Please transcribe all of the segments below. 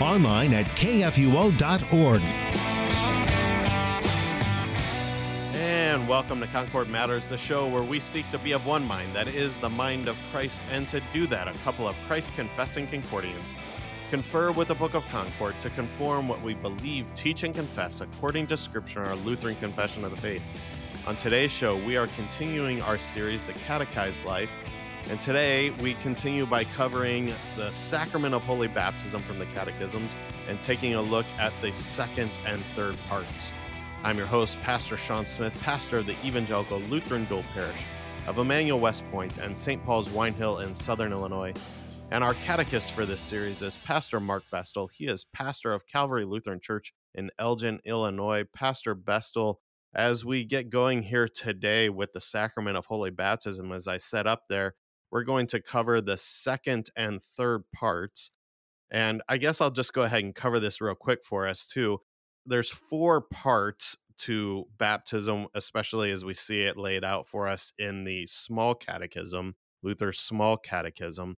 Online at kfuo.org. And welcome to Concord Matters, the show where we seek to be of one mind, that is, the mind of Christ, and to do that, a couple of Christ-confessing Concordians confer with the Book of Concord to conform what we believe, teach, and confess according to Scripture in our Lutheran Confession of the Faith. On today's show, we are continuing our series, The Catechized Life, and today we continue by covering the Sacrament of Holy Baptism from the Catechisms and taking a look at the second and third parts. I'm your host, Pastor Sean Smith, pastor of the Evangelical Lutheran Dual Parish of Emanuel West Point and St. Paul's Winehill in Southern Illinois. And our catechist for this series is Pastor Mark Vestal. He is pastor of Calvary Lutheran Church in Elgin, Illinois. Pastor Vestal, as we get going here today with the Sacrament of Holy Baptism, as I set up there, we're going to cover the second and third parts. And I guess I'll just go ahead and cover this real quick for us, too. There's four parts to baptism, especially as we see it laid out for us in the Small Catechism, Luther's Small Catechism.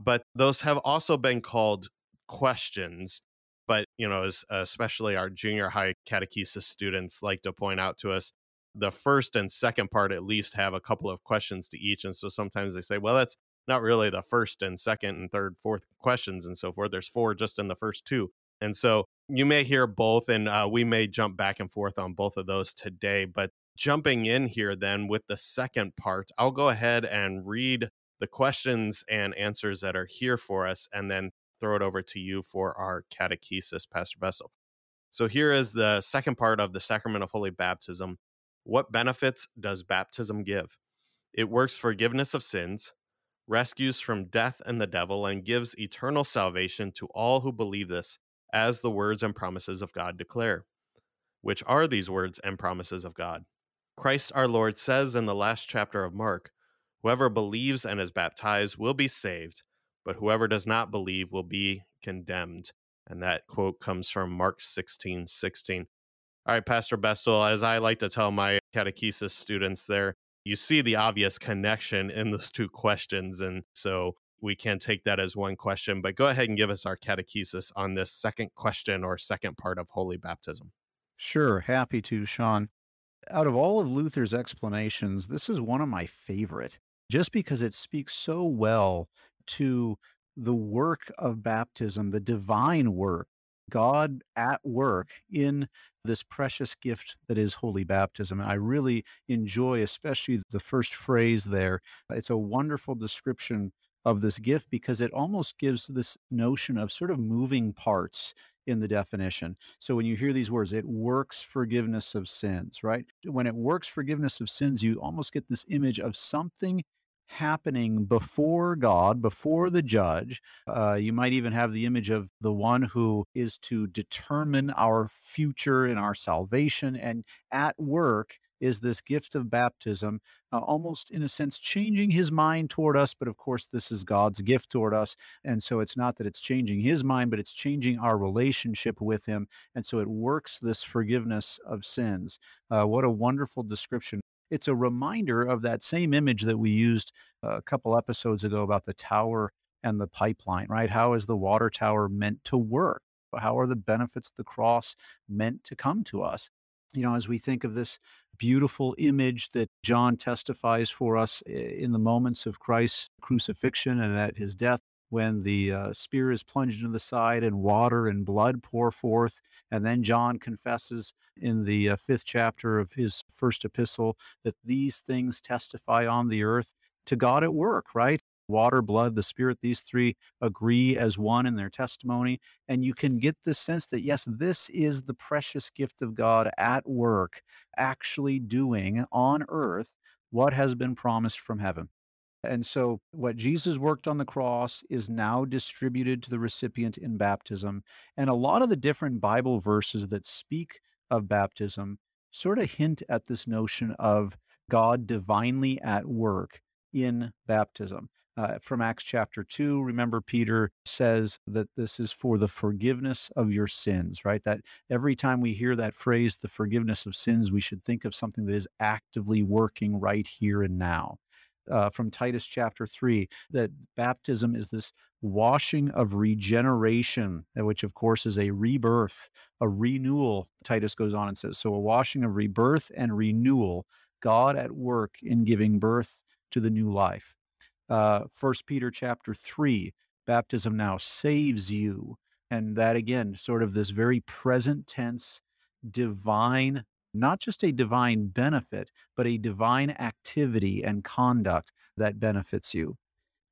But those have also been called questions. But, you know, especially our junior high catechesis students like to point out to us, the first and second part at least have a couple of questions to each. And so sometimes they say, well, that's not really the first and second and third, fourth questions and so forth. There's four just in the first two. And so you may hear both, and we may jump back and forth on both of those today. But jumping in here then with the second part, I'll go ahead and read the questions and answers that are here for us and then throw it over to you for our catechesis, Pastor Vestal. So here is the second part of the Sacrament of Holy Baptism. What benefits does baptism give? It works forgiveness of sins, rescues from death and the devil, and gives eternal salvation to all who believe this, as the words and promises of God declare. Which are these words and promises of God? Christ our Lord says in the last chapter of Mark, whoever believes and is baptized will be saved, but whoever does not believe will be condemned. And that quote comes from Mark 16:16. All right, Pastor Vestal, as I like to tell my catechesis students there, you see the obvious connection in those two questions, and so we can take that as one question, but go ahead and give us our catechesis on this second question or second part of Holy Baptism. Sure, happy to, Sean. Out of all of Luther's explanations, this is one of my favorite, just because it speaks so well to the work of baptism, the divine work, God at work in this precious gift that is holy baptism. And I really enjoy, especially the first phrase there. It's a wonderful description of this gift because it almost gives this notion of sort of moving parts in the definition. So when you hear these words, it works forgiveness of sins, right? When it works forgiveness of sins, you almost get this image of something happening before God, before the judge. You might even have the image of the one who is to determine our future and our salvation. And at work is this gift of baptism, almost in a sense changing his mind toward us. But of course, this is God's gift toward us. And so it's not that it's changing his mind, but it's changing our relationship with him. And so it works this forgiveness of sins. What a wonderful description. It's a reminder of that same image that we used a couple episodes ago about the tower and the pipeline, right? How is the water tower meant to work? How are the benefits of the cross meant to come to us? You know, as we think of this beautiful image that John testifies for us in the moments of Christ's crucifixion and at his death, when the spear is plunged into the side and water and blood pour forth. And then John confesses in the fifth chapter of his first epistle that these things testify on the earth to God at work, right? Water, blood, the Spirit, these three agree as one in their testimony. And you can get the sense that, yes, this is the precious gift of God at work, actually doing on earth what has been promised from heaven. And so what Jesus worked on the cross is now distributed to the recipient in baptism. And a lot of the different Bible verses that speak of baptism sort of hint at this notion of God divinely at work in baptism. From Acts chapter 2, remember Peter says that this is for the forgiveness of your sins, right? That every time we hear that phrase, the forgiveness of sins, we should think of something that is actively working right here and now. From Titus chapter 3, that baptism is this washing of regeneration, which of course is a rebirth, a renewal. Titus goes on and says, so a washing of rebirth and renewal, God at work in giving birth to the new life. 1 Peter chapter 3, baptism now saves you. And that again, sort of this very present tense, divine, not just a divine benefit, but a divine activity and conduct that benefits you.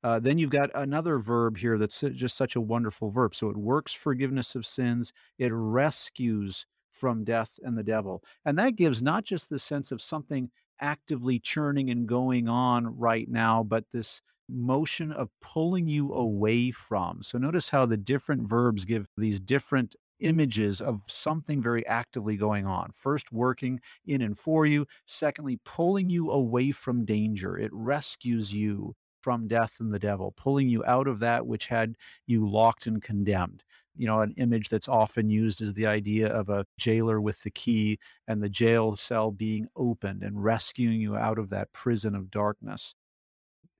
Then you've got another verb here that's just such a wonderful verb. So it works forgiveness of sins. It rescues from death and the devil. And that gives not just the sense of something actively churning and going on right now, but this motion of pulling you away from. So notice how the different verbs give these different images of something very actively going on. First, working in and for you. Secondly, pulling you away from danger. It rescues you from death and the devil, pulling you out of that which had you locked and condemned. You know, an image that's often used is the idea of a jailer with the key and the jail cell being opened and rescuing you out of that prison of darkness.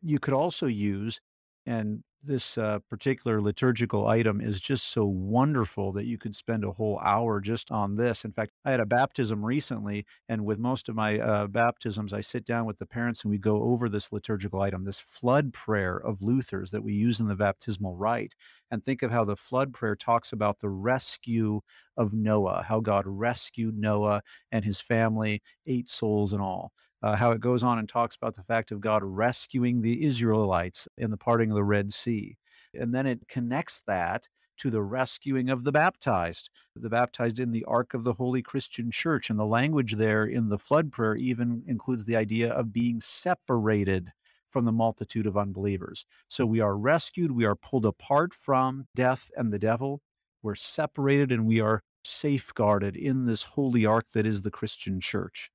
You could also use, and this particular liturgical item is just so wonderful that you could spend a whole hour just on this. In fact, I had a baptism recently, and with most of my baptisms, I sit down with the parents and we go over this liturgical item, this flood prayer of Luther's that we use in the baptismal rite. And think of how the flood prayer talks about the rescue of Noah, how God rescued Noah and his family, 8 souls in all. How it goes on and talks about the fact of God rescuing the Israelites in the parting of the Red Sea. And then it connects that to the rescuing of the baptized in the ark of the Holy Christian Church. And the language there in the flood prayer even includes the idea of being separated from the multitude of unbelievers. So we are rescued, we are pulled apart from death and the devil, we're separated, and we are safeguarded in this holy ark that is the Christian Church.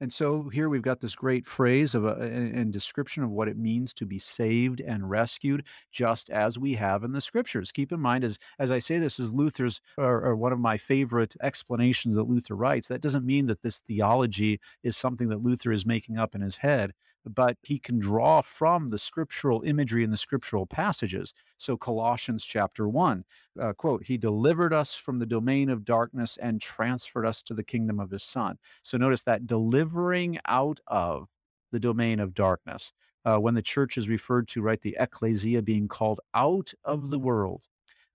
And so here we've got this great phrase of and description of what it means to be saved and rescued, just as we have in the scriptures. Keep in mind, as I say, this is Luther's, or one of my favorite explanations that Luther writes. That doesn't mean that this theology is something that Luther is making up in his head, but he can draw from the scriptural imagery and the scriptural passages. So Colossians chapter 1, quote, he delivered us from the domain of darkness and transferred us to the kingdom of his son. So notice that delivering out of the domain of darkness, when the church is referred to, right, the ecclesia being called out of the world.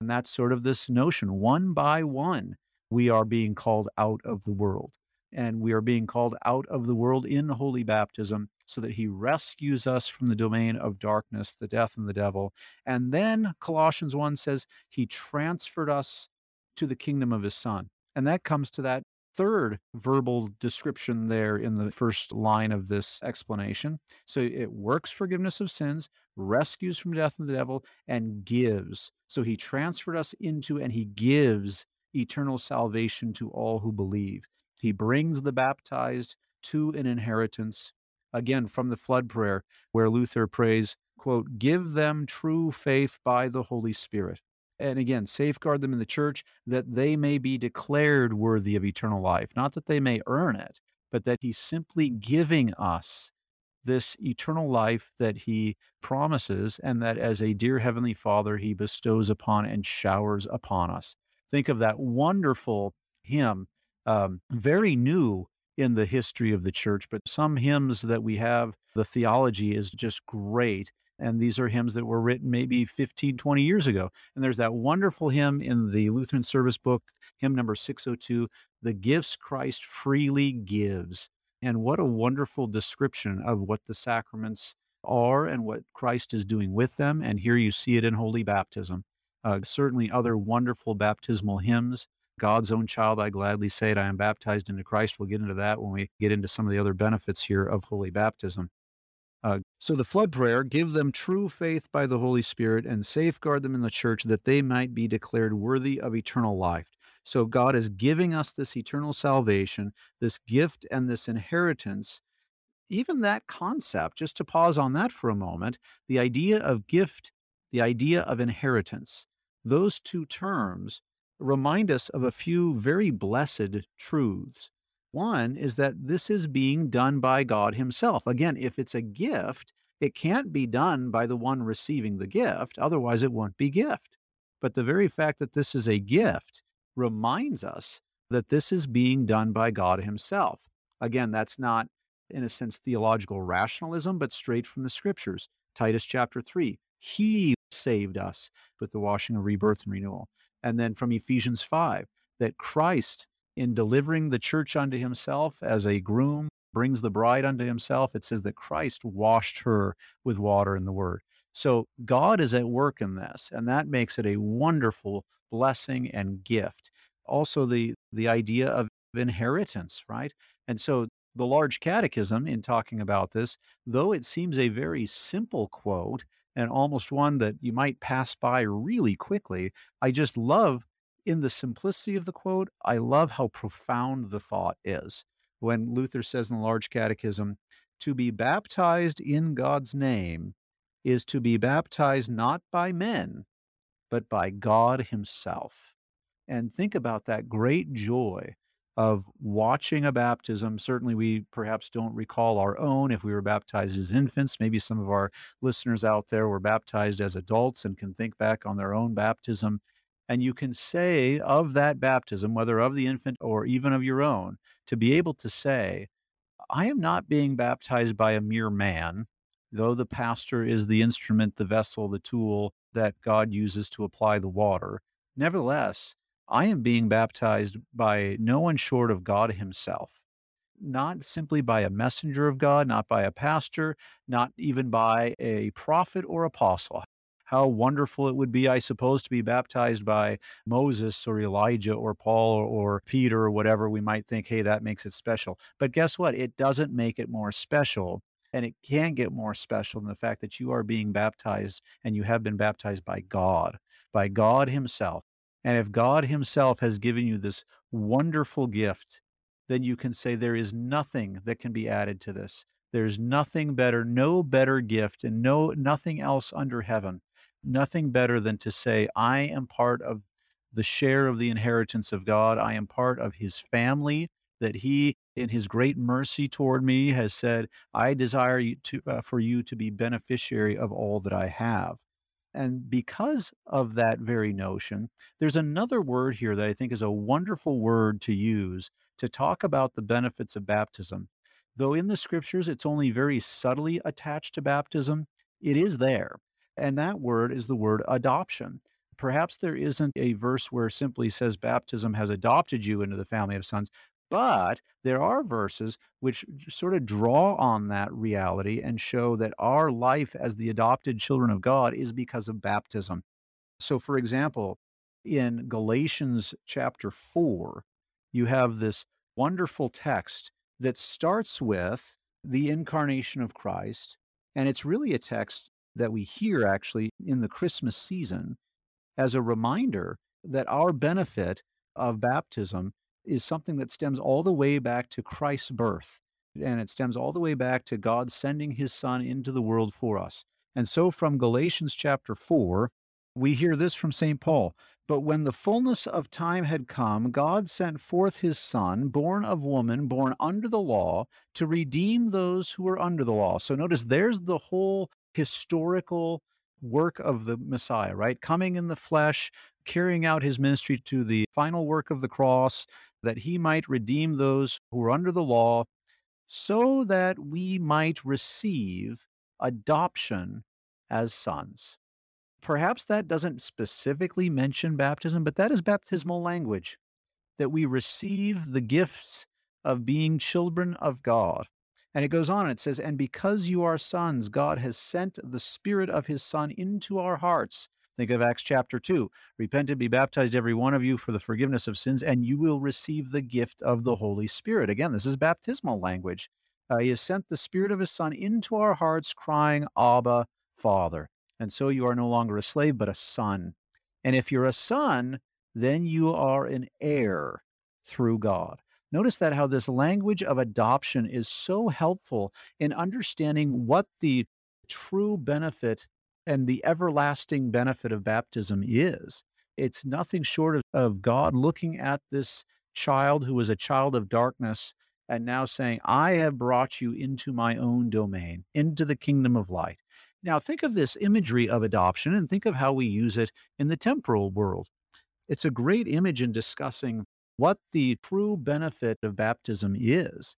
And that's sort of this notion, one by one, we are being called out of the world. And we are being called out of the world in holy baptism so that he rescues us from the domain of darkness, the death and the devil. And then Colossians 1 says he transferred us to the kingdom of his son. And that comes to that third verbal description there in the first line of this explanation. So it works forgiveness of sins, rescues from death and the devil, and gives. So he transferred us into and he gives eternal salvation to all who believe. He brings the baptized to an inheritance, again, from the flood prayer, where Luther prays, quote, give them true faith by the Holy Spirit. And again, safeguard them in the church that they may be declared worthy of eternal life. Not that they may earn it, but that he's simply giving us this eternal life that he promises and that as a dear Heavenly Father, he bestows upon and showers upon us. Think of that wonderful hymn. Very new in the history of the church, but some hymns that we have, the theology is just great. And these are hymns that were written maybe 15, 20 years ago. And there's that wonderful hymn in the Lutheran Service Book, hymn number 602, The Gifts Christ Freely Gives. And what a wonderful description of what the sacraments are and what Christ is doing with them. And here you see it in holy baptism. Certainly other wonderful baptismal hymns. God's own child, I gladly say it, I am baptized into Christ. We'll get into that when we get into some of the other benefits here of holy baptism. So the flood prayer, give them true faith by the Holy Spirit and safeguard them in the church that they might be declared worthy of eternal life. So God is giving us this eternal salvation, this gift and this inheritance. Even that concept, just to pause on that for a moment, the idea of gift, the idea of inheritance, those two terms remind us of a few very blessed truths. One is that this is being done by God himself. Again, if it's a gift, it can't be done by the one receiving the gift. Otherwise, it won't be gift. But the very fact that this is a gift reminds us that this is being done by God himself. Again, that's not, in a sense, theological rationalism, but straight from the scriptures. Titus chapter 3, he saved us with the washing of rebirth and renewal. And then from Ephesians 5, that Christ, in delivering the church unto himself as a groom brings the bride unto himself, it says that Christ washed her with water and the word. So God is at work in this, and that makes it a wonderful blessing and gift. Also the idea of inheritance, right? And so the Large Catechism, in talking about this, though it seems a very simple quote and almost one that you might pass by really quickly, I just love, in the simplicity of the quote, I love how profound the thought is. When Luther says in the Large Catechism, to be baptized in God's name is to be baptized not by men, but by God himself. And think about that great joy of watching a baptism. Certainly we perhaps don't recall our own if we were baptized as infants. Maybe some of our listeners out there were baptized as adults and can think back on their own baptism. And you can say of that baptism, whether of the infant or even of your own, to be able to say, I am not being baptized by a mere man, though the pastor is the instrument, the vessel, the tool that God uses to apply the water. Nevertheless, I am being baptized by no one short of God himself, not simply by a messenger of God, not by a pastor, not even by a prophet or apostle. How wonderful it would be, I suppose, to be baptized by Moses or Elijah or Paul or Peter or whatever. We might think, hey, that makes it special. But guess what? It doesn't make it more special. And it can get more special than the fact that you are being baptized and you have been baptized by God himself. And if God himself has given you this wonderful gift, then you can say there is nothing that can be added to this. There's nothing better, no better gift, and nothing else under heaven. Nothing better than to say, I am part of the share of the inheritance of God. I am part of his family that he, in his great mercy toward me, has said, I desire you to, for you to be beneficiary of all that I have. And because of that very notion, there's another word here that I think is a wonderful word to use to talk about the benefits of baptism. Though in the scriptures, it's only very subtly attached to baptism, it is there. And that word is the word adoption. Perhaps there isn't a verse where it simply says baptism has adopted you into the family of sons, but there are verses which sort of draw on that reality and show that our life as the adopted children of God is because of baptism. So for example, in Galatians chapter 4, you have this wonderful text that starts with the incarnation of Christ. And it's really a text that we hear actually in the Christmas season as a reminder that our benefit of baptism is something that stems all the way back to Christ's birth. And it stems all the way back to God sending his son into the world for us. And so from Galatians chapter 4, we hear this from St. Paul. But when the fullness of time had come, God sent forth his son, born of woman, born under the law, to redeem those who were under the law. So notice there's the whole historical work of the Messiah, right? Coming in the flesh, carrying out his ministry to the final work of the cross, that he might redeem those who were under the law, so that we might receive adoption as sons. Perhaps that doesn't specifically mention baptism, but that is baptismal language, that we receive the gifts of being children of God. And it goes on, it says, and because you are sons, God has sent the Spirit of his Son into our hearts. Think of Acts chapter 2. Repent and be baptized, every one of you, for the forgiveness of sins, and you will receive the gift of the Holy Spirit. Again, this is baptismal language. He has sent the Spirit of His Son into our hearts, crying, Abba, Father. And so you are no longer a slave, but a son. And if you're a son, then you are an heir through God. Notice that how this language of adoption is so helpful in understanding what the true benefit and the everlasting benefit of baptism is. It's nothing short of God looking at this child who was a child of darkness and now saying, I have brought you into my own domain, into the kingdom of light. Now think of this imagery of adoption and think of how we use it in the temporal world. It's a great image in discussing what the true benefit of baptism is.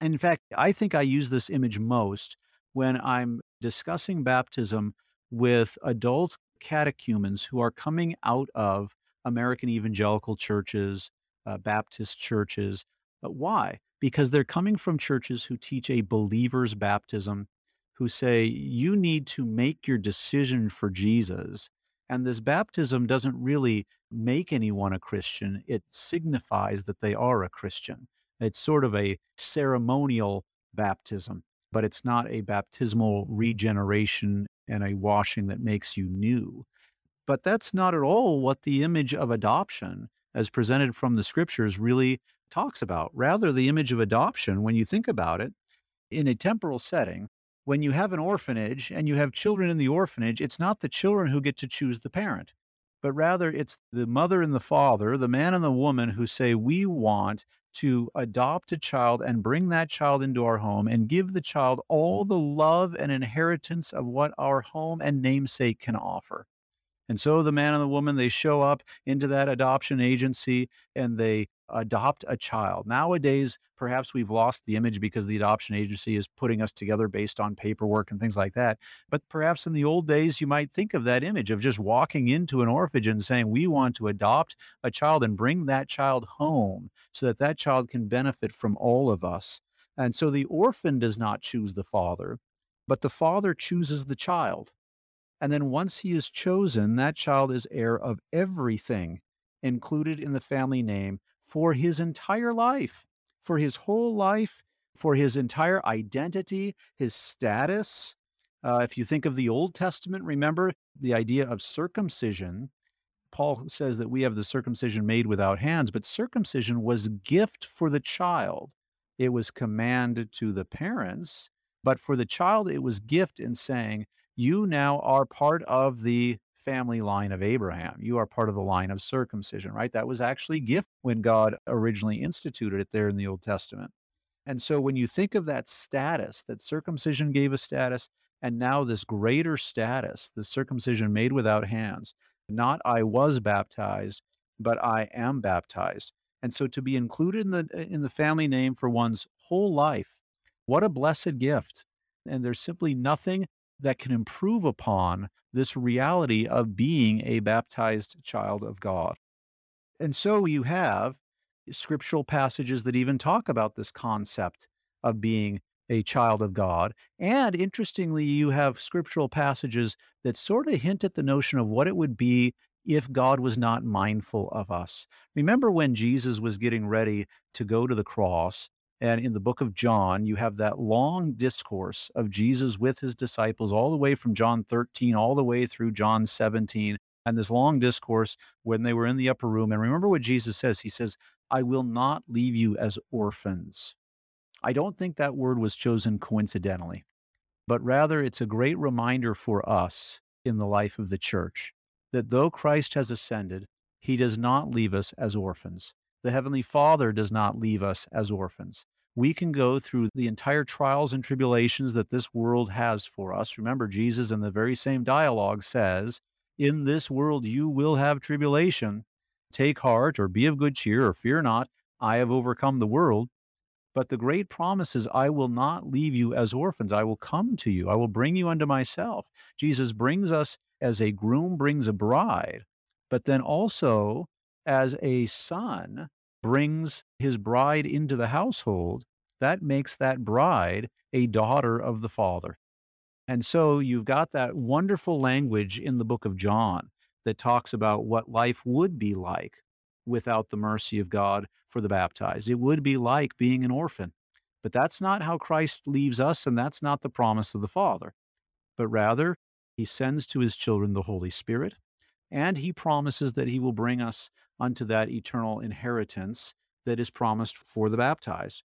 And in fact, I think I use this image most when I'm discussing baptism with adult catechumens who are coming out of American evangelical churches, Baptist churches. Why? Because they're coming from churches who teach a believer's baptism, who say, you need to make your decision for Jesus. And this baptism doesn't really make anyone a Christian. It signifies that they are a Christian. It's sort of a ceremonial baptism, but it's not a baptismal regeneration and a washing that makes you new. But that's not at all what the image of adoption, as presented from the scriptures, really talks about. Rather, the image of adoption, when you think about it, in a temporal setting, when you have an orphanage and you have children in the orphanage, it's not the children who get to choose the parent, but rather it's the mother and the father, the man and the woman who say, we want to adopt a child and bring that child into our home and give the child all the love and inheritance of what our home and namesake can offer. And so the man and the woman, they show up into that adoption agency and they adopt a child. Nowadays, perhaps we've lost the image because the adoption agency is putting us together based on paperwork and things like that. But perhaps in the old days, you might think of that image of just walking into an orphanage and saying, we want to adopt a child and bring that child home so that that child can benefit from all of us. And so the orphan does not choose the father, but the father chooses the child. And then once he is chosen, that child is heir of everything included in the family name, for his entire life, for his whole life, for his entire identity, his status. If you think of the Old Testament, remember the idea of circumcision. Paul says that we have the circumcision made without hands, but circumcision was gift for the child. It was commanded to the parents, but for the child, it was gift in saying, you now are part of the family line of Abraham. You are part of the line of circumcision, right? That was actually gift when God originally instituted it there in the Old Testament. And so when you think of that status, that circumcision gave a status, and now this greater status, the circumcision made without hands, not I was baptized, but I am baptized. And so to be included in the family name for one's whole life, what a blessed gift. And there's simply nothing that can improve upon this reality of being a baptized child of God. And so you have scriptural passages that even talk about this concept of being a child of God. And interestingly, you have scriptural passages that sort of hint at the notion of what it would be if God was not mindful of us. Remember when Jesus was getting ready to go to the cross, and in the book of John, you have that long discourse of Jesus with his disciples all the way from John 13, all the way through John 17, and this long discourse when they were in the upper room. And remember what Jesus says. He says, I will not leave you as orphans. I don't think that word was chosen coincidentally, but rather it's a great reminder for us in the life of the church that though Christ has ascended, he does not leave us as orphans. The Heavenly Father does not leave us as orphans. We can go through the entire trials and tribulations that this world has for us. Remember, Jesus in the very same dialogue says, in this world you will have tribulation. Take heart, or be of good cheer, or fear not. I have overcome the world. But the great promise is, I will not leave you as orphans. I will come to you. I will bring you unto myself. Jesus brings us as a groom brings a bride, but then also as a son brings his bride into the household, that makes that bride a daughter of the Father. And so you've got that wonderful language in the book of John that talks about what life would be like without the mercy of God for the baptized. It would be like being an orphan. But that's not how Christ leaves us, and that's not the promise of the Father. But rather, he sends to his children the Holy Spirit, and he promises that he will bring us unto that eternal inheritance that is promised for the baptized.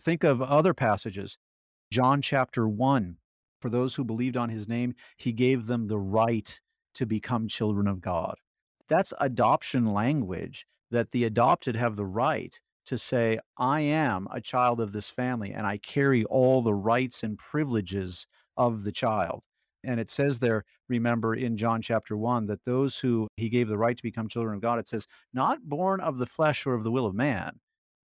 Think of other passages. John chapter 1, for those who believed on his name, he gave them the right to become children of God. That's adoption language, that the adopted have the right to say, I am a child of this family, and I carry all the rights and privileges of the child. And it says there, remember in John chapter 1, that those who he gave the right to become children of God, it says, not born of the flesh or of the will of man,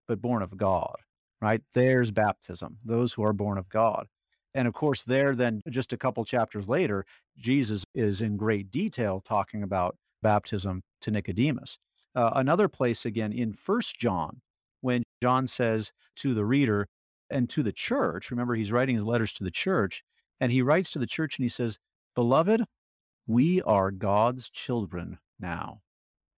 but born of God, right? There's baptism, those who are born of God. And of course, there then, just a couple chapters later, Jesus is in great detail talking about baptism to Nicodemus. Another place again in 1 John, when John says to the reader and to the church, remember he's writing his letters to the church, and he writes to the church and he says, beloved, we are God's children now.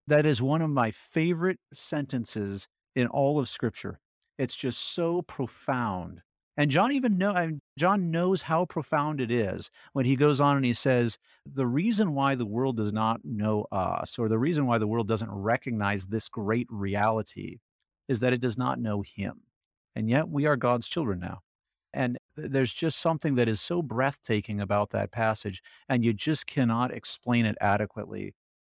That is one of my favorite sentences in all of Scripture. It's just so profound. And John knows how profound it is when he goes on and he says, the reason why the world does not know us, or the reason why the world doesn't recognize this great reality, is that it does not know him. And yet we are God's children now. And there's just something that is so breathtaking about that passage, and you just cannot explain it adequately,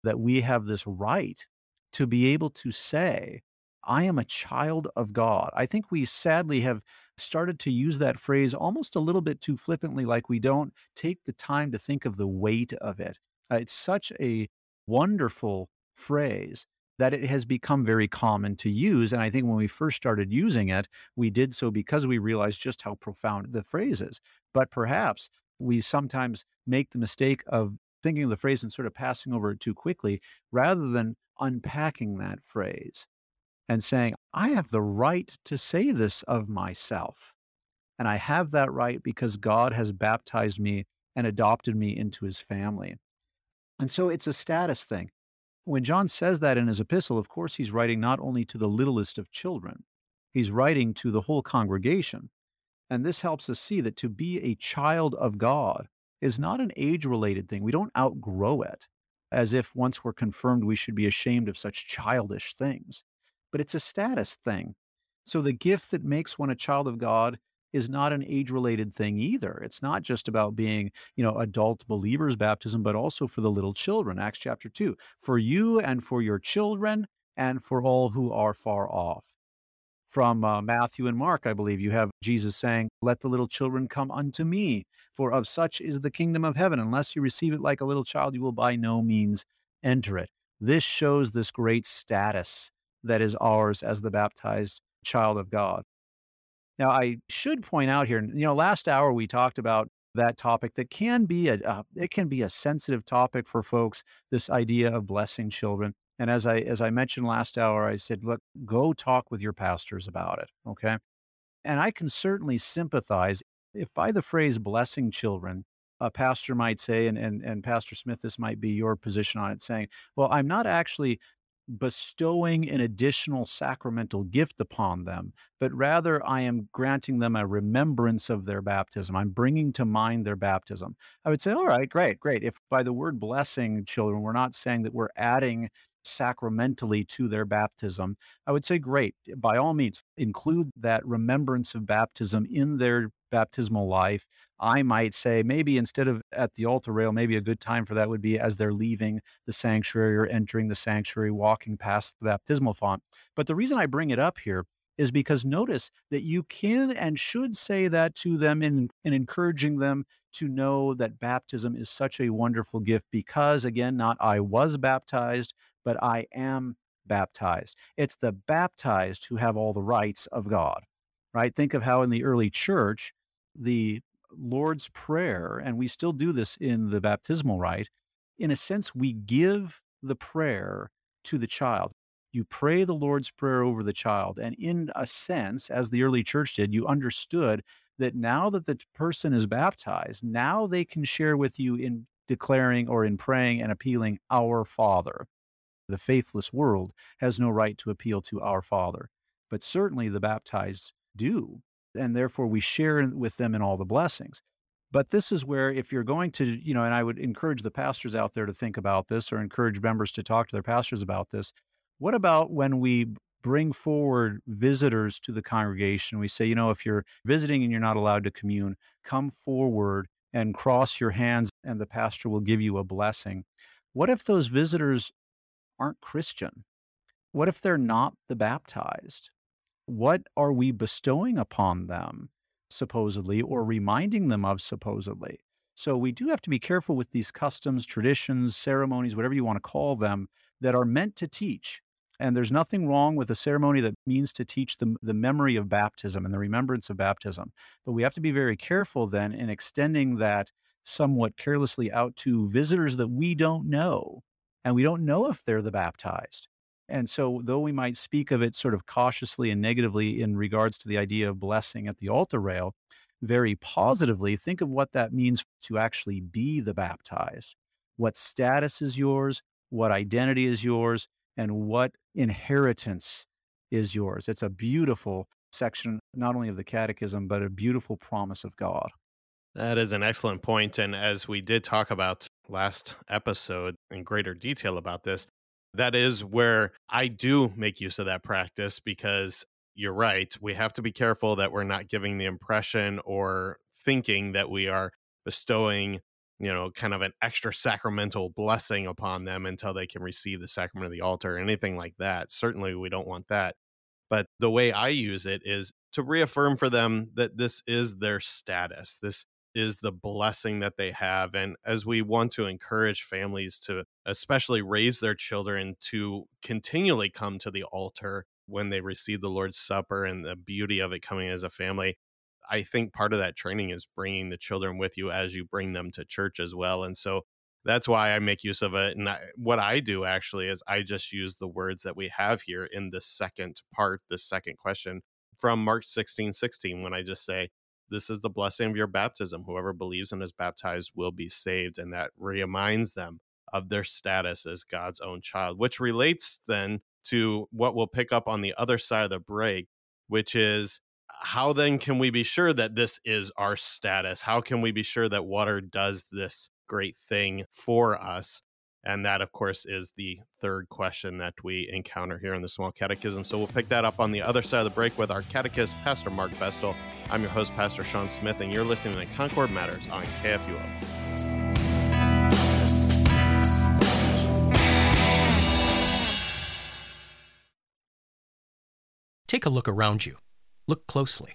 that we have this right to be able to say, I am a child of God. I think we sadly have started to use that phrase almost a little bit too flippantly, like we don't take the time to think of the weight of it. It's such a wonderful phrase that it has become very common to use. And I think when we first started using it, we did so because we realized just how profound the phrase is. But perhaps we sometimes make the mistake of thinking of the phrase and sort of passing over it too quickly, rather than unpacking that phrase and saying, I have the right to say this of myself. And I have that right because God has baptized me and adopted me into his family. And so it's a status thing. When John says that in his epistle, of course, he's writing not only to the littlest of children, he's writing to the whole congregation. And this helps us see that to be a child of God is not an age-related thing. We don't outgrow it, as if once we're confirmed, we should be ashamed of such childish things. But it's a status thing. So the gift that makes one a child of God is not an age-related thing either. It's not just about being, adult believers' baptism, but also for the little children, Acts chapter 2, for you and for your children and for all who are far off. From Matthew and Mark, I believe, you have Jesus saying, let the little children come unto me, for of such is the kingdom of heaven. Unless you receive it like a little child, you will by no means enter it. This shows this great status that is ours as the baptized child of God. Now, I should point out here, last hour we talked about that topic that can be a sensitive topic for folks, this idea of blessing children. And as I mentioned last hour, I said, look, go talk with your pastors about it, okay? And I can certainly sympathize if by the phrase blessing children, a pastor might say, and Pastor Smith, this might be your position on it, saying, well, I'm not actually bestowing an additional sacramental gift upon them, but rather I am granting them a remembrance of their baptism. I'm bringing to mind their baptism. I would say, all right, great. If by the word blessing children, we're not saying that we're adding sacramentally to their baptism, I would say, great, by all means, include that remembrance of baptism in their baptismal life. I might say maybe instead of at the altar rail, maybe a good time for that would be as they're leaving the sanctuary or entering the sanctuary, walking past the baptismal font. But the reason I bring it up here is because notice that you can and should say that to them in encouraging them to know that baptism is such a wonderful gift because, again, not I was baptized, but I am baptized. It's the baptized who have all the rights of God, right? Think of how in the early church, the Lord's Prayer, and we still do this in the baptismal rite, in a sense, we give the prayer to the child. You pray the Lord's Prayer over the child. And in a sense, as the early church did, you understood that now that the person is baptized, now they can share with you in declaring or in praying and appealing, Our Father. The faithless world has no right to appeal to Our Father, but certainly the baptized do. and therefore we share with them in all the blessings. But this is where, if you're going to, you know, and I would encourage the pastors out there to think about this, or encourage members to talk to their pastors about this. What about when we bring forward visitors to the congregation? We say, you know, if you're visiting and you're not allowed to commune, come forward and cross your hands and the pastor will give you a blessing. What if those visitors aren't Christian? What if they're not the baptized? What are we bestowing upon them, supposedly, or reminding them of, supposedly? So we do have to be careful with these customs, traditions, ceremonies, whatever you want to call them, that are meant to teach. And there's nothing wrong with a ceremony that means to teach the memory of baptism and the remembrance of baptism. But we have to be very careful then in extending that somewhat carelessly out to visitors that we don't know, and we don't know if they're the baptized. And so though we might speak of it sort of cautiously and negatively in regards to the idea of blessing at the altar rail, very positively, think of what that means to actually be the baptized. What status is yours? What identity is yours? And what inheritance is yours? It's a beautiful section, not only of the Catechism, but a beautiful promise of God. That is an excellent point. And as we did talk about last episode in greater detail about this, that is where I do make use of that practice, because you're right. We have to be careful that we're not giving the impression or thinking that we are bestowing, you know, kind of an extra sacramental blessing upon them until they can receive the sacrament of the altar or anything like that. Certainly, we don't want that. But the way I use it is to reaffirm for them that this is their status. This is the blessing that they have. And as we want to encourage families to especially raise their children to continually come to the altar when they receive the Lord's Supper and the beauty of it coming as a family, I think part of that training is bringing the children with you as you bring them to church as well. And so that's why I make use of it. And what I do actually is I just use the words that we have here in the second part, the second question from Mark 16:16, when I just say, this is the blessing of your baptism. Whoever believes and is baptized will be saved. And that reminds them of their status as God's own child, which relates then to what we'll pick up on the other side of the break, which is how then can we be sure that this is our status? How can we be sure that water does this great thing for us? And that, of course, is the third question that we encounter here in the Small Catechism. So we'll pick that up on the other side of the break with our catechist, Pastor Mark Vestal. I'm your host, Pastor Sean Smith, and you're listening to Concord Matters on KFUO. Take a look around you. Look closely.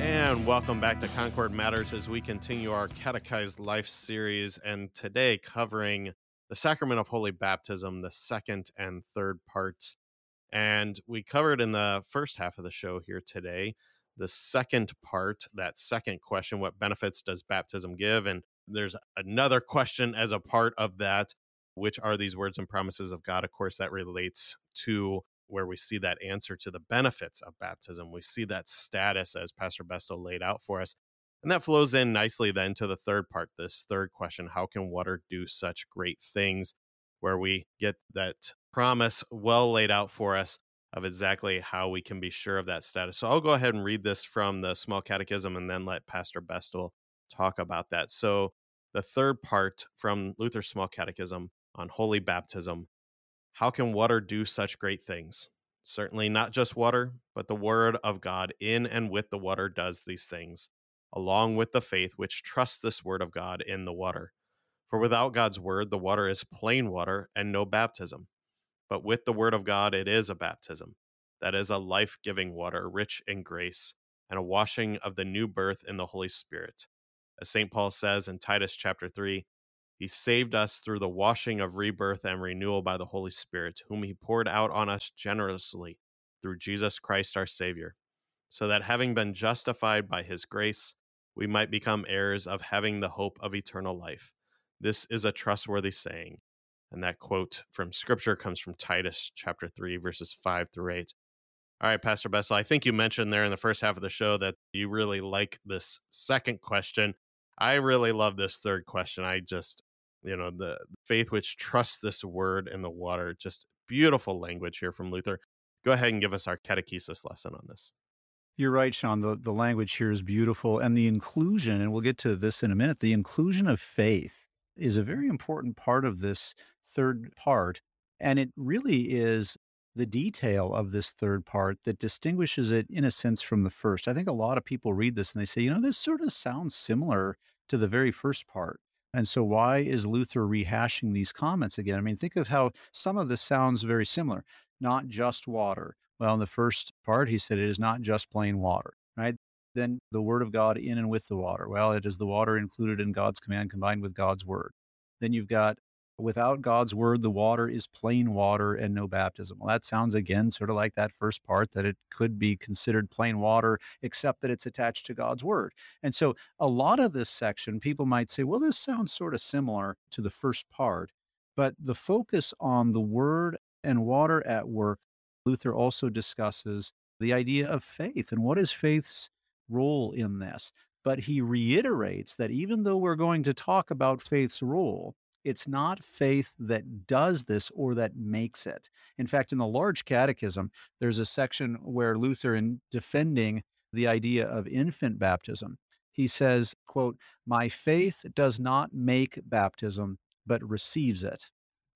And welcome back to Concord Matters as we continue our Catechized Life series, and today covering the Sacrament of Holy Baptism, the second and third parts. And we covered in the first half of the show here today the second part, that second question, what benefits does baptism give? And there's another question as a part of that, which are these words and promises of God? Of course, that relates to where we see that answer to the benefits of baptism. We see that status as Pastor Vestal laid out for us. And that flows in nicely then to the third part, this third question, how can water do such great things, where we get that promise well laid out for us of exactly how we can be sure of that status. So I'll go ahead and read this from the Small Catechism and then let Pastor Vestal talk about that. So the third part from Luther's Small Catechism on Holy Baptism. How can water do such great things? Certainly not just water, but the Word of God in and with the water does these things, along with the faith which trusts this Word of God in the water. For without God's Word, the water is plain water and no baptism. But with the Word of God, it is a baptism. That is a life-giving water, rich in grace, and a washing of the new birth in the Holy Spirit. As St. Paul says in Titus chapter 3, He saved us through the washing of rebirth and renewal by the Holy Spirit, whom he poured out on us generously through Jesus Christ our Savior, so that having been justified by his grace, we might become heirs of having the hope of eternal life. This is a trustworthy saying. And that quote from Scripture comes from Titus chapter 3, verses 5-8. All right, Pastor Vestal, I think you mentioned there in the first half of the show that you really like this second question. I really love this third question. I just, the faith which trusts this word in the water, just beautiful language here from Luther. Go ahead and give us our catechesis lesson on this. You're right, Sean. The language here is beautiful. And the inclusion, and we'll get to this in a minute, the inclusion of faith is a very important part of this third part. And it really is the detail of this third part that distinguishes it, in a sense, from the first. I think a lot of people read this and they say, this sort of sounds similar to the very first part. And so why is Luther rehashing these comments again? I mean, think of how some of this sounds very similar. Not just water. Well, in the first part, he said it is not just plain water, right? Then the word of God in and with the water. Well, it is the water included in God's command combined with God's word. Then you've got, without God's word, the water is plain water and no baptism. Well, that sounds again sort of like that first part, that it could be considered plain water, except that it's attached to God's word. And so a lot of this section, people might say, well, this sounds sort of similar to the first part, but the focus on the word and water at work, Luther also discusses the idea of faith and what is faith's role in this. But he reiterates that even though we're going to talk about faith's role, it's not faith that does this or that makes it. In fact, in the Large Catechism, there's a section where Luther, in defending the idea of infant baptism, he says, quote, "My faith does not make baptism, but receives it."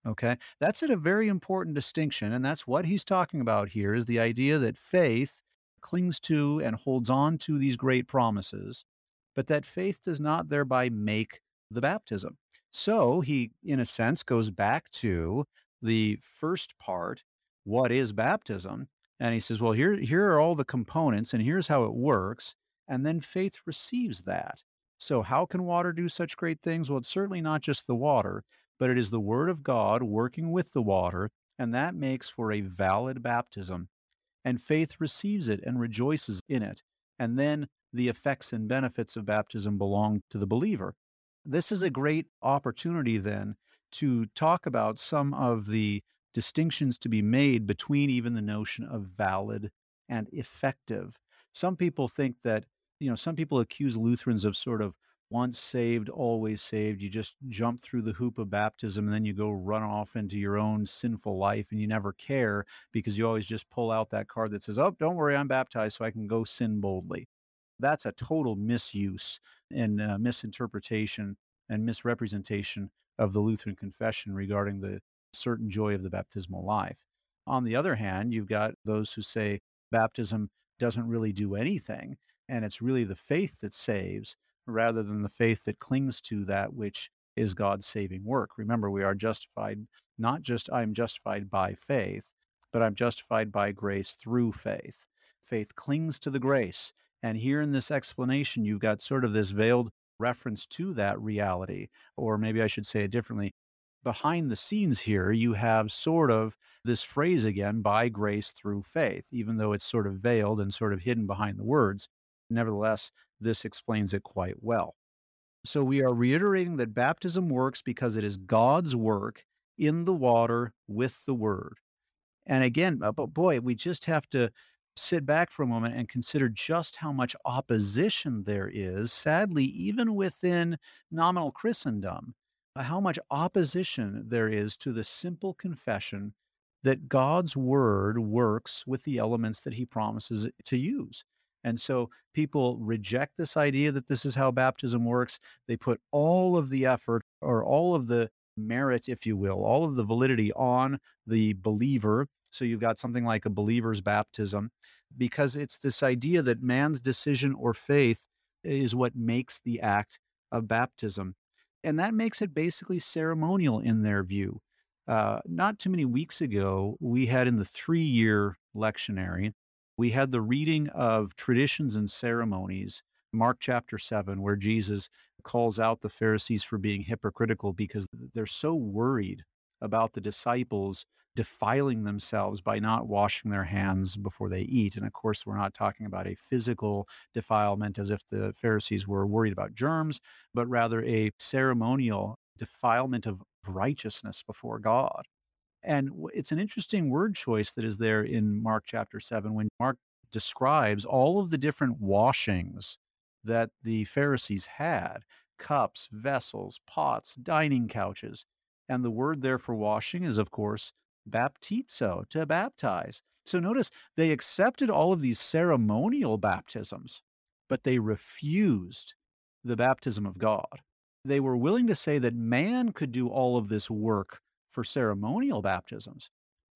Okay, that's a very important distinction, and that's what he's talking about here, is the idea that faith clings to and holds on to these great promises, but that faith does not thereby make the baptism. So he, in a sense, goes back to the first part, what is baptism? And he says, well, here are all the components, and here's how it works, and then faith receives that. So how can water do such great things? Well, it's certainly not just the water, but it is the word of God working with the water, and that makes for a valid baptism. And faith receives it and rejoices in it. And then the effects and benefits of baptism belong to the believer. This is a great opportunity then to talk about some of the distinctions to be made between even the notion of valid and effective. Some people think that, some people accuse Lutherans of sort of once saved, always saved. You just jump through the hoop of baptism and then you go run off into your own sinful life and you never care because you always just pull out that card that says, oh, don't worry, I'm baptized so I can go sin boldly. That's a total misuse and misinterpretation and misrepresentation of the Lutheran confession regarding the certain joy of the baptismal life. On the other hand, you've got those who say baptism doesn't really do anything and it's really the faith that saves, rather than the faith that clings to that which is God's saving work. Remember, we are justified, not just I'm justified by faith, but I'm justified by grace through faith. Faith clings to the grace. And here in this explanation, you've got sort of this veiled reference to that reality, or maybe I should say it differently. Behind the scenes here, you have sort of this phrase again, by grace through faith, even though it's sort of veiled and sort of hidden behind the words. Nevertheless, this explains it quite well. So we are reiterating that baptism works because it is God's work in the water with the word. And again, but boy, we just have to sit back for a moment and consider just how much opposition there is, sadly, even within nominal Christendom, how much opposition there is to the simple confession that God's word works with the elements that he promises to use. And so people reject this idea that this is how baptism works. They put all of the effort or all of the merit, if you will, all of the validity on the believer. So you've got something like a believer's baptism, because it's this idea that man's decision or faith is what makes the act of baptism. And that makes it basically ceremonial in their view. Not too many weeks ago, we had in the 3-year lectionary, we had the reading of traditions and ceremonies Mark chapter 7, where Jesus calls out the Pharisees for being hypocritical because they're so worried about the disciples defiling themselves by not washing their hands before they eat. And of course, we're not talking about a physical defilement as if the Pharisees were worried about germs, but rather a ceremonial defilement of righteousness before God. And it's an interesting word choice that is there in Mark chapter 7 when Mark describes all of the different washings that the Pharisees had: cups, vessels, pots, dining couches. And the word there for washing is, of course, baptizo, to baptize. So notice they accepted all of these ceremonial baptisms, but they refused the baptism of God. They were willing to say that man could do all of this work for ceremonial baptisms,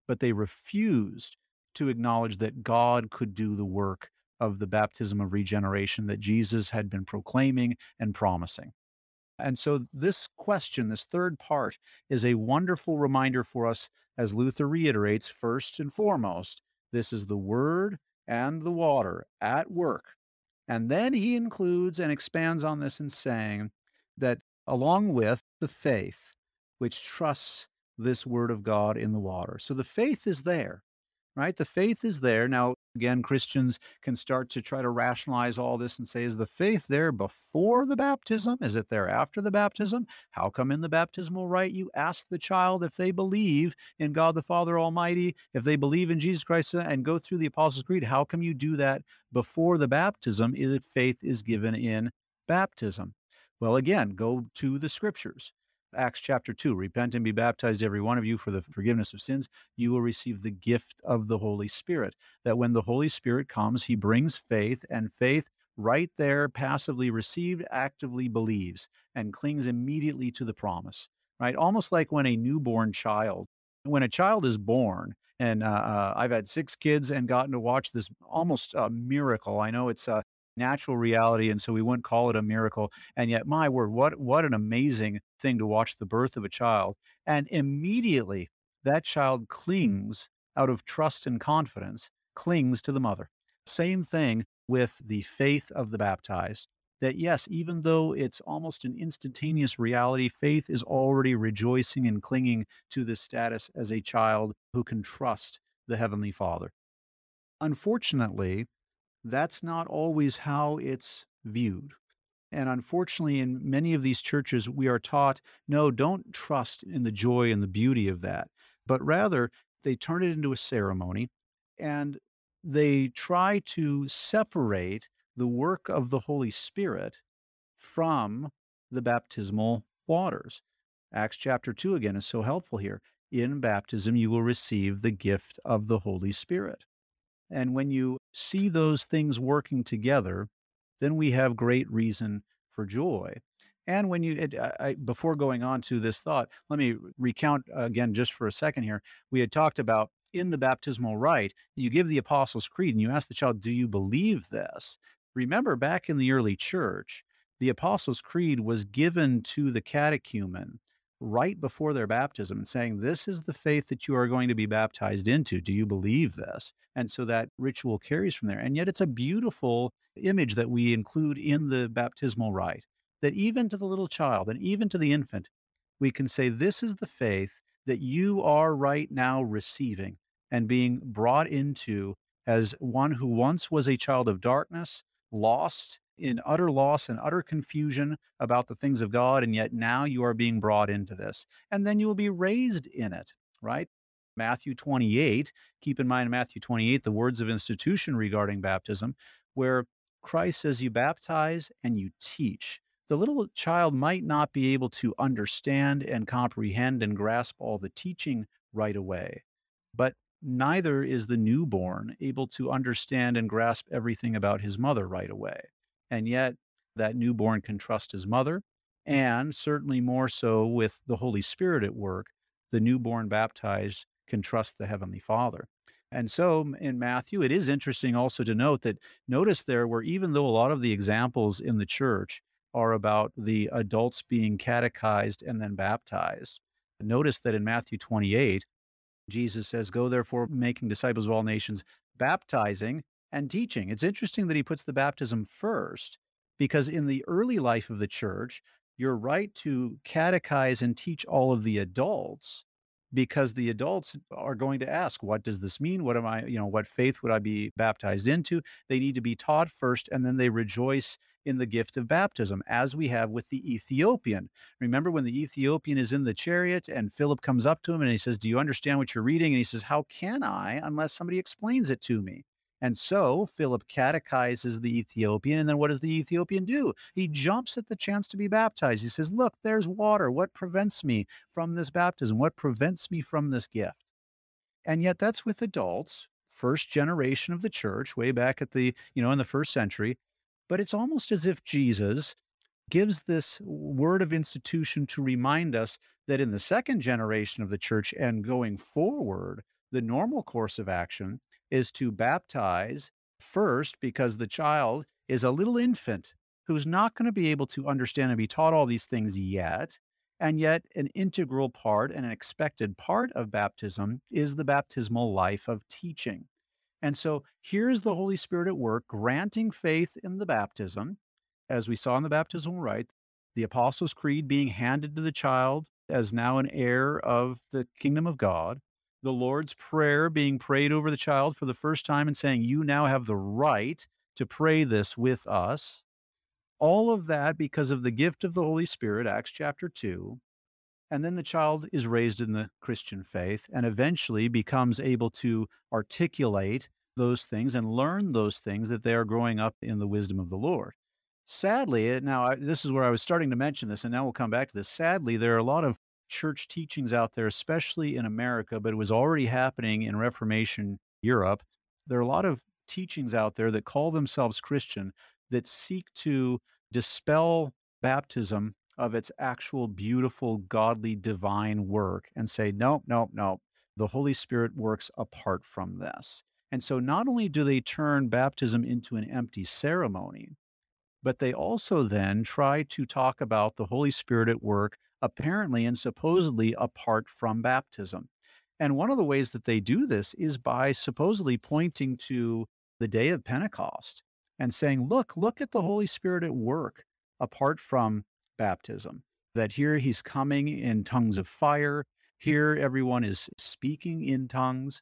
but they refused to acknowledge that God could do the work of the baptism of regeneration that Jesus had been proclaiming and promising. And so this question, this third part, is a wonderful reminder for us, as Luther reiterates, first and foremost, this is the Word and the water at work. And then he includes and expands on this in saying that along with the faith, which trusts this Word of God in the water. So the faith is there, right? The faith is there. Now, again, Christians can start to try to rationalize all this and say, is the faith there before the baptism? Is it there after the baptism? How come in the baptismal rite you ask the child if they believe in God the Father Almighty, if they believe in Jesus Christ and go through the Apostles' Creed? How come you do that before the baptism if faith is given in baptism? Well, again, go to the Scriptures. Acts chapter 2, repent and be baptized every one of you for the forgiveness of sins. You will receive the gift of the Holy Spirit, that when the Holy Spirit comes, he brings faith, and faith right there, passively received, actively believes and clings immediately to the promise, right? Almost like when a newborn child, when a child is born, and I've had 6 kids and gotten to watch this almost miracle. I know it's a natural reality, and so we wouldn't call it a miracle. And yet, my word, what an amazing thing to watch the birth of a child. And immediately that child clings out of trust and confidence, clings to the mother. Same thing with the faith of the baptized, that yes, even though it's almost an instantaneous reality, faith is already rejoicing and clinging to this status as a child who can trust the Heavenly Father. Unfortunately, that's not always how it's viewed. And unfortunately, in many of these churches, we are taught, no, don't trust in the joy and the beauty of that, but rather they turn it into a ceremony, and they try to separate the work of the Holy Spirit from the baptismal waters. Acts chapter 2, again, is so helpful here. In baptism, you will receive the gift of the Holy Spirit. And when you see those things working together, then we have great reason for joy. And when you, before going on to this thought, let me recount again just for a second here. We had talked about in the baptismal rite, you give the Apostles' Creed and you ask the child, do you believe this? Remember, back in the early church, the Apostles' Creed was given to the catechumen right before their baptism and saying, this is the faith that you are going to be baptized into. Do you believe this? And so that ritual carries from there. And yet it's a beautiful image that we include in the baptismal rite, that even to the little child and even to the infant, we can say, this is the faith that you are right now receiving and being brought into as one who once was a child of darkness, lost in utter loss and utter confusion about the things of God, and yet now you are being brought into this. And then you will be raised in it, right? Matthew 28, keep in mind Matthew 28, the words of institution regarding baptism, where Christ says you baptize and you teach. The little child might not be able to understand and comprehend and grasp all the teaching right away, but neither is the newborn able to understand and grasp everything about his mother right away. And yet that newborn can trust his mother, and certainly more so with the Holy Spirit at work, the newborn baptized can trust the Heavenly Father. And so in Matthew, it is interesting also to note that notice there where even though a lot of the examples in the church are about the adults being catechized and then baptized, notice that in Matthew 28, Jesus says, go therefore making disciples of all nations, baptizing and teaching. It's interesting that he puts the baptism first, because in the early life of the church, you're right to catechize and teach all of the adults, because the adults are going to ask, what does this mean? What am I, what faith would I be baptized into? They need to be taught first, and then they rejoice in the gift of baptism, as we have with the Ethiopian. Remember when the Ethiopian is in the chariot and Philip comes up to him and he says, do you understand what you're reading? And he says, how can I unless somebody explains it to me? And so Philip catechizes the Ethiopian. And then what does the Ethiopian do? He jumps at the chance to be baptized. He says, look, there's water. What prevents me from this baptism? What prevents me from this gift? And yet that's with adults, first generation of the church, way back at the, in the first century. But it's almost as if Jesus gives this word of institution to remind us that in the second generation of the church and going forward, the normal course of action is to baptize first, because the child is a little infant who's not going to be able to understand and be taught all these things yet. And yet an integral part and an expected part of baptism is the baptismal life of teaching. And so here's the Holy Spirit at work, granting faith in the baptism, as we saw in the baptismal rite, the Apostles' Creed being handed to the child as now an heir of the kingdom of God, the Lord's Prayer being prayed over the child for the first time and saying, you now have the right to pray this with us. All of that because of the gift of the Holy Spirit, Acts chapter 2. And then the child is raised in the Christian faith and eventually becomes able to articulate those things and learn those things that they are growing up in the wisdom of the Lord. Sadly, now this is where I was starting to mention this, and now we'll come back to this. Sadly, there are a lot of church teachings out there, especially in America, but it was already happening in Reformation Europe. There are a lot of teachings out there that call themselves Christian that seek to dispel baptism of its actual beautiful, godly, divine work and say, no, the Holy Spirit works apart from this. And so not only do they turn baptism into an empty ceremony, but they also then try to talk about the Holy Spirit at work apparently and supposedly apart from baptism. And one of the ways that they do this is by supposedly pointing to the day of Pentecost and saying, look at the Holy Spirit at work apart from baptism, that here he's coming in tongues of fire, here everyone is speaking in tongues.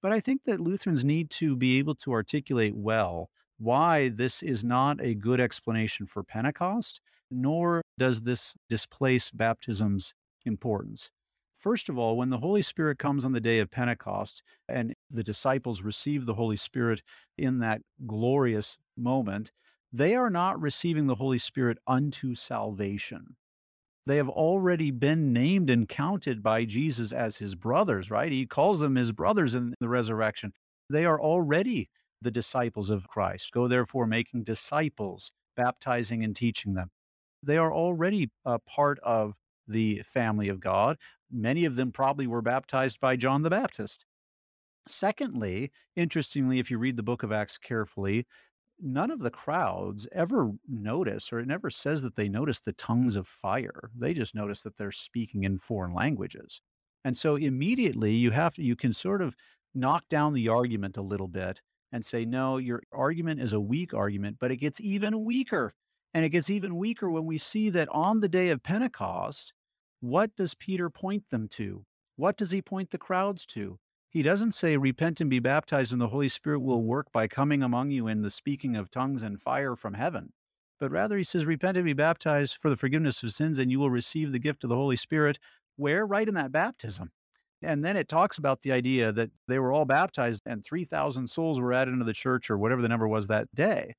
But I think that Lutherans need to be able to articulate well why this is not a good explanation for Pentecost, nor does this displace baptism's importance. First of all, when the Holy Spirit comes on the day of Pentecost and the disciples receive the Holy Spirit in that glorious moment, they are not receiving the Holy Spirit unto salvation. They have already been named and counted by Jesus as his brothers, right? He calls them his brothers in the resurrection. They are already the disciples of Christ. Go therefore making disciples, baptizing and teaching them. They are already a part of the family of God. Many of them probably were baptized by John the Baptist. Secondly, interestingly, if you read the book of Acts carefully, none of the crowds ever notice, or it never says that they notice the tongues of fire. They just notice that they're speaking in foreign languages. And so immediately you can sort of knock down the argument a little bit and say, no, your argument is a weak argument, but it gets even weaker. And it gets even weaker when we see that on the day of Pentecost, what does Peter point them to? What does he point the crowds to? He doesn't say, repent and be baptized and the Holy Spirit will work by coming among you in the speaking of tongues and fire from heaven. But rather he says, repent and be baptized for the forgiveness of sins and you will receive the gift of the Holy Spirit. Where? Right in that baptism. And then it talks about the idea that they were all baptized and 3,000 souls were added into the church or whatever the number was that day.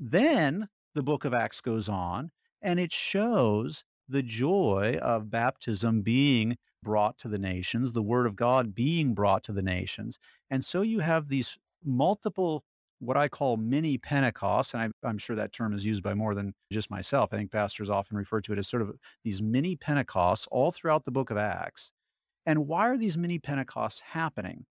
Then the book of Acts goes on, and it shows the joy of baptism being brought to the nations, the word of God being brought to the nations. And so you have these multiple, what I call mini Pentecosts, and I'm sure that term is used by more than just myself. I think pastors often refer to it as sort of these mini Pentecosts all throughout the book of Acts. And why are these mini Pentecosts happening?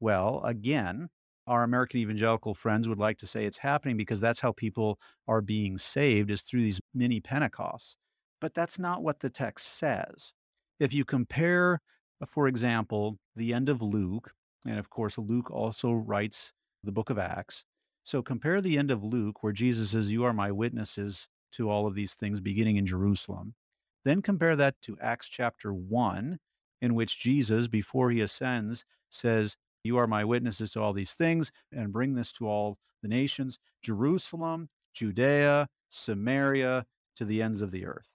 Well, again, our American evangelical friends would like to say it's happening because that's how people are being saved, is through these mini Pentecosts. But that's not what the text says. If you compare, for example, the end of Luke, and of course Luke also writes the book of Acts, So compare the end of Luke, where Jesus says, "You are my witnesses to all of these things," beginning in Jerusalem. Then compare that to Acts chapter 1, in which Jesus, before he ascends, says, "You are my witnesses to all these things, and bring this to all the nations, Jerusalem, Judea, Samaria, to the ends of the earth."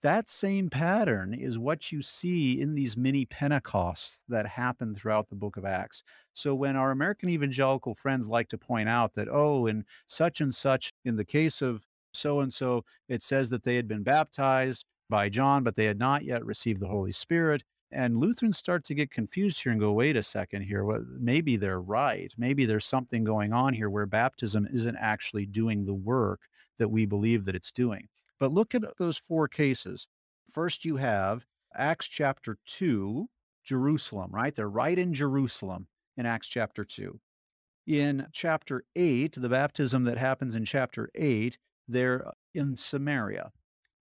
That same pattern is what you see in these mini Pentecosts that happen throughout the book of Acts. So when our American evangelical friends like to point out that, oh, in such and such, in the case of so-and-so, it says that they had been baptized by John, but they had not yet received the Holy Spirit. And Lutherans start to get confused here and go, wait a second here. Well, maybe they're right. Maybe there's something going on here where baptism isn't actually doing the work that we believe that it's doing. But look at those four cases. First, you have Acts chapter 2, Jerusalem, right? They're right in Jerusalem in Acts chapter 2. In chapter 8, the baptism that happens in chapter 8, they're in Samaria.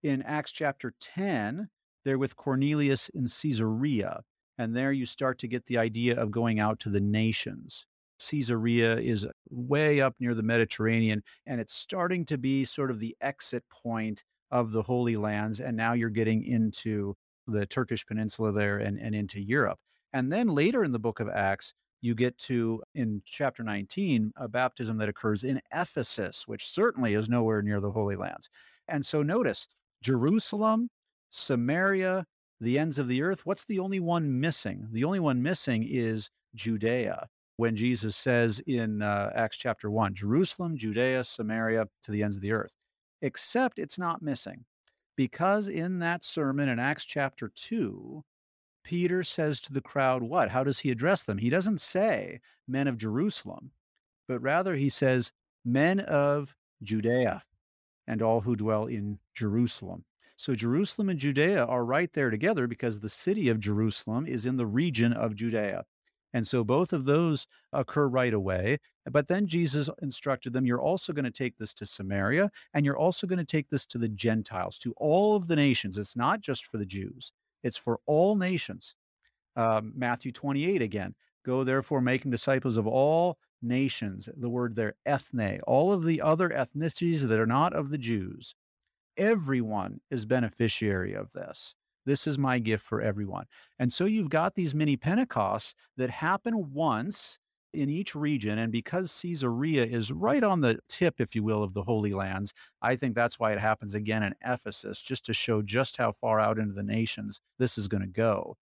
In Acts chapter 10, they're with Cornelius in Caesarea. And there you start to get the idea of going out to the nations. Caesarea is way up near the Mediterranean, and it's starting to be sort of the exit point of the Holy Lands. And now you're getting into the Turkish peninsula there and into Europe. And then later in the book of Acts, you get to, in chapter 19, a baptism that occurs in Ephesus, which certainly is nowhere near the Holy Lands. And so notice Jerusalem, Samaria, the ends of the earth. What's the only one missing? The only one missing is Judea. When Jesus says in Acts chapter 1, Jerusalem, Judea, Samaria, to the ends of the earth, except it's not missing, because in that sermon in Acts chapter 2, Peter says to the crowd what? How does he address them? He doesn't say men of Jerusalem, but rather he says men of Judea and all who dwell in Jerusalem. So Jerusalem and Judea are right there together because the city of Jerusalem is in the region of Judea. And so both of those occur right away. But then Jesus instructed them, you're also going to take this to Samaria, and you're also going to take this to the Gentiles, to all of the nations. It's not just for the Jews. It's for all nations. Matthew 28 again, go therefore making disciples of all nations. The word there, ethne, all of the other ethnicities that are not of the Jews. Everyone is beneficiary of this. This is my gift for everyone. And so you've got these mini Pentecosts that happen once in each region. And because Caesarea is right on the tip, if you will, of the Holy Lands, I think that's why it happens again in Ephesus, just to show just how far out into the nations this is going to go.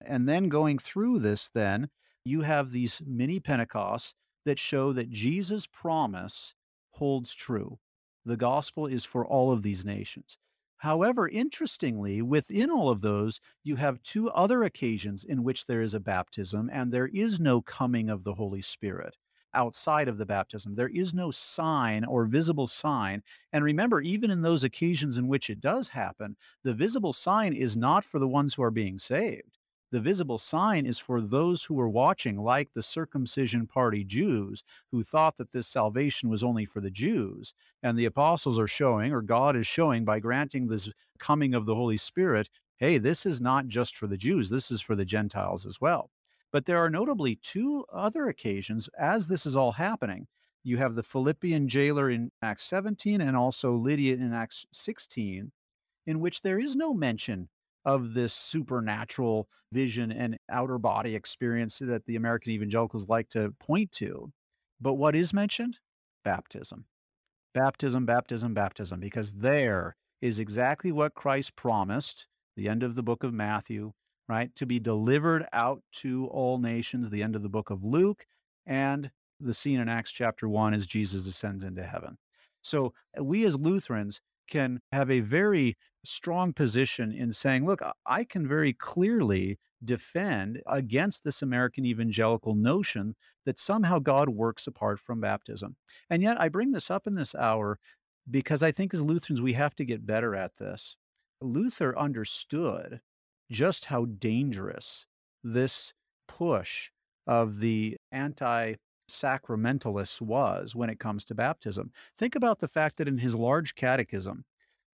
And then going through this, then you have these mini Pentecosts that show that Jesus' promise holds true. The gospel is for all of these nations. However, interestingly, within all of those, you have two other occasions in which there is a baptism and there is no coming of the Holy Spirit outside of the baptism. There is no sign or visible sign. And remember, even in those occasions in which it does happen, the visible sign is not for the ones who are being saved. The visible sign is for those who were watching, like the circumcision party Jews, who thought that this salvation was only for the Jews. And the apostles are showing, or God is showing, by granting this coming of the Holy Spirit, hey, this is not just for the Jews, this is for the Gentiles as well. But there are notably two other occasions as this is all happening. You have the Philippian jailer in Acts 17 and also Lydia in Acts 16, in which there is no mention of this supernatural vision and outer body experience that the American evangelicals like to point to. But what is mentioned? Baptism. Baptism, baptism, baptism, because there is exactly what Christ promised, the end of the book of Matthew, right? To be delivered out to all nations, the end of the book of Luke, and the scene in Acts chapter 1 as Jesus ascends into heaven. So we as Lutherans can have a very strong position in saying, look, I can very clearly defend against this American evangelical notion that somehow God works apart from baptism. And yet I bring this up in this hour because I think as Lutherans, we have to get better at this. Luther understood just how dangerous this push of the anti-sacramentalists was when it comes to baptism. Think about the fact that in his Large Catechism,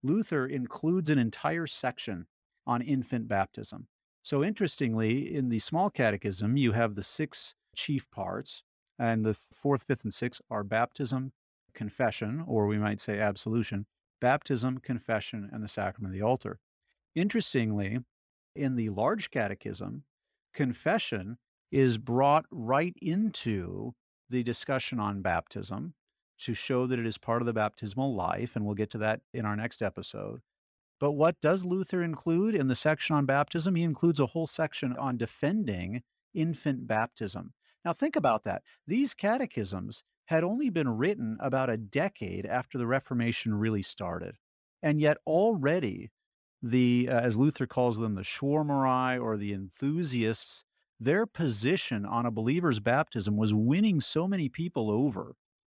Luther includes an entire section on infant baptism. So interestingly, in the Small Catechism, you have the six chief parts, And the fourth, fifth, and sixth are baptism, confession, or we might say absolution, baptism, confession, and the sacrament of the altar. Interestingly, in the Large Catechism, confession is brought right into the discussion on baptism to show that it is part of the baptismal life, and we'll get to that in our next episode. But what does Luther include in the section on baptism? He includes a whole section on defending infant baptism. Now think about that. These catechisms had only been written about a decade after the Reformation really started, and yet already the, as Luther calls them, the Schwärmerei or the enthusiasts, their position on a believer's baptism was winning so many people over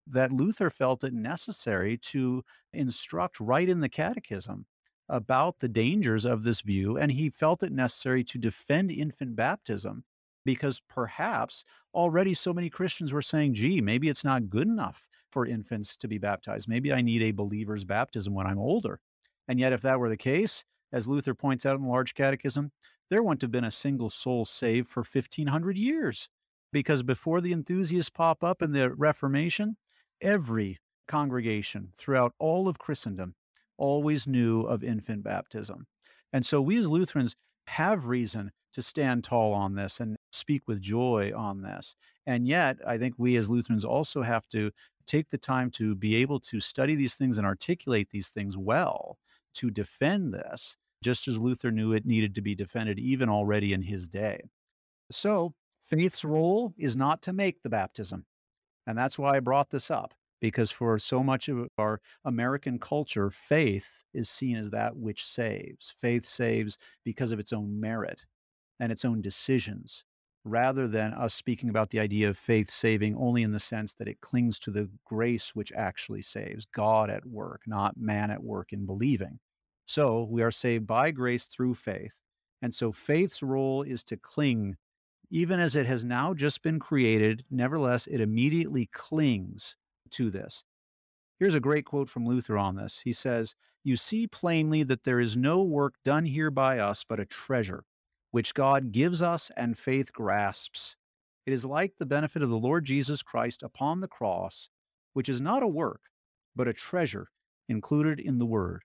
that Luther felt it necessary to instruct right in the catechism about the dangers of this view, and he felt it necessary to defend infant baptism because perhaps already so many Christians were saying, gee, maybe it's not good enough for infants to be baptized. Maybe I need a believer's baptism when I'm older. And yet if that were the case, as Luther points out in the Large Catechism, there wouldn't have been a single soul saved for 1,500 years, because before the enthusiasts pop up in the Reformation, every congregation throughout all of Christendom always knew of infant baptism. And so we as Lutherans have reason to stand tall on this and speak with joy on this. And yet, I think we as Lutherans also have to take the time to be able to study these things and articulate these things well to defend this, just as Luther knew it needed to be defended even already in his day. So faith's role is not to make the baptism. And that's why I brought this up, because for so much of our American culture, faith is seen as that which saves. Faith saves because of its own merit and its own decisions, rather than us speaking about the idea of faith saving only in the sense that it clings to the grace which actually saves, God at work, not man at work in believing. So we are saved by grace through faith. And so faith's role is to cling, even as it has now just been created. Nevertheless, it immediately clings to this. Here's a great quote from Luther on this. He says, "You see plainly that there is no work done here by us, but a treasure, which God gives us and faith grasps. It is like the benefit of the Lord Jesus Christ upon the cross, which is not a work, but a treasure included in the word.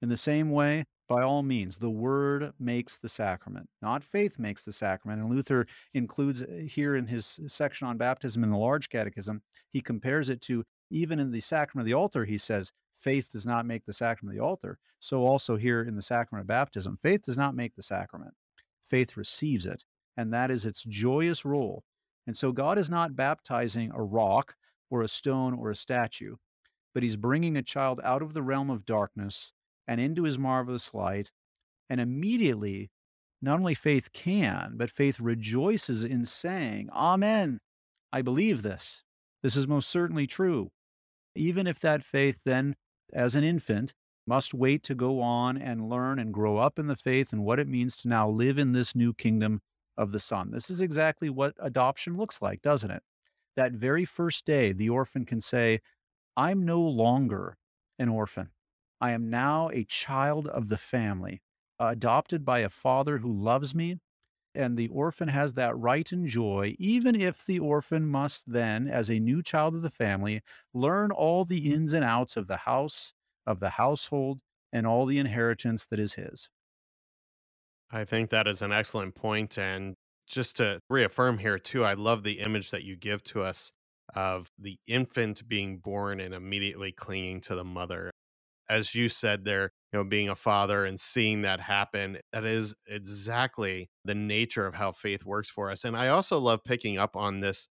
In the same way, by all means, the word makes the sacrament, not faith makes the sacrament." And Luther includes here in his section on baptism in the Large Catechism, he compares it to, even in the sacrament of the altar, he says, faith does not make the sacrament of the altar. So also here in the sacrament of baptism, faith does not make the sacrament. Faith receives it, and that is its joyous role. And so God is not baptizing a rock or a stone or a statue, but he's bringing a child out of the realm of darkness and into his marvelous light. And immediately, not only faith can, but faith rejoices in saying, "Amen, I believe this. This is most certainly true." Even if that faith then, as an infant, must wait to go on and learn and grow up in the faith and what it means to now live in this new kingdom of the Son. This is exactly what adoption looks like, doesn't it? That very first day, the orphan can say, "I'm no longer an orphan. I am now a child of the family, adopted by a father who loves me," and the orphan has that right and joy, even if the orphan must then, as a new child of the family, learn all the ins and outs of the house, of the household, and all the inheritance that is his. I think that is an excellent point. And just to reaffirm here, too, I love the image that you give to us of the infant being born and immediately clinging to the mother. As you said there, you know, being a father and seeing that happen, that is exactly the nature of how faith works for us. And I also love picking up on this,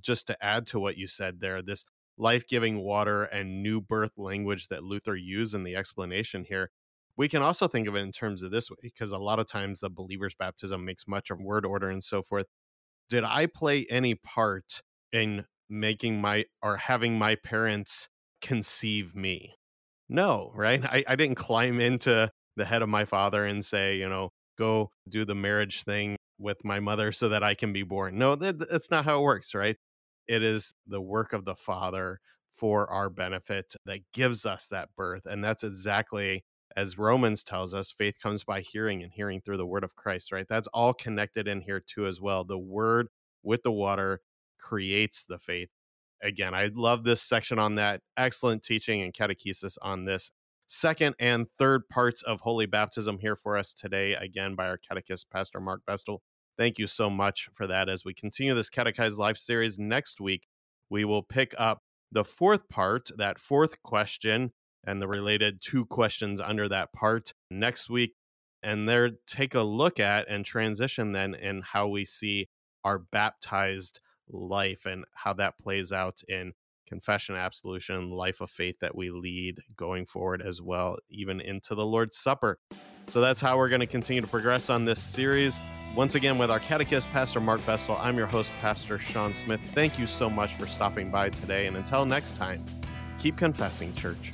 just to add to what you said there, this life-giving water and new birth language that Luther used in the explanation here. We can also think of it in terms of this way, because a lot of times the believer's baptism makes much of word order and so forth. Did I play any part in making my, or having my parents conceive me? No, right? I didn't climb into the head of my father and say, you know, go do the marriage thing with my mother so that I can be born. No, that's not how it works, right? It is the work of the Father for our benefit that gives us that birth. And that's exactly, as Romans tells us, faith comes by hearing and hearing through the word of Christ, right? That's all connected in here too as well. The word with the water creates the faith. Again, I love this section on that. Excellent teaching and catechesis on this second and third parts of Holy Baptism here for us today, again, by our catechist, Pastor Mark Vestal. Thank you so much for that. As we continue this Catechized Life series next week, we will pick up the fourth part, that fourth question, and the related two questions under that part next week. And there, take a look at and transition then in how we see our baptized life and how that plays out in confession, absolution, life of faith that we lead going forward as well, even into the Lord's Supper. So that's how we're going to continue to progress on this series. Once again, with our catechist, Pastor Mark Vestal, I'm your host, Pastor Sean Smith. Thank you so much for stopping by today. And until next time, keep confessing, Church.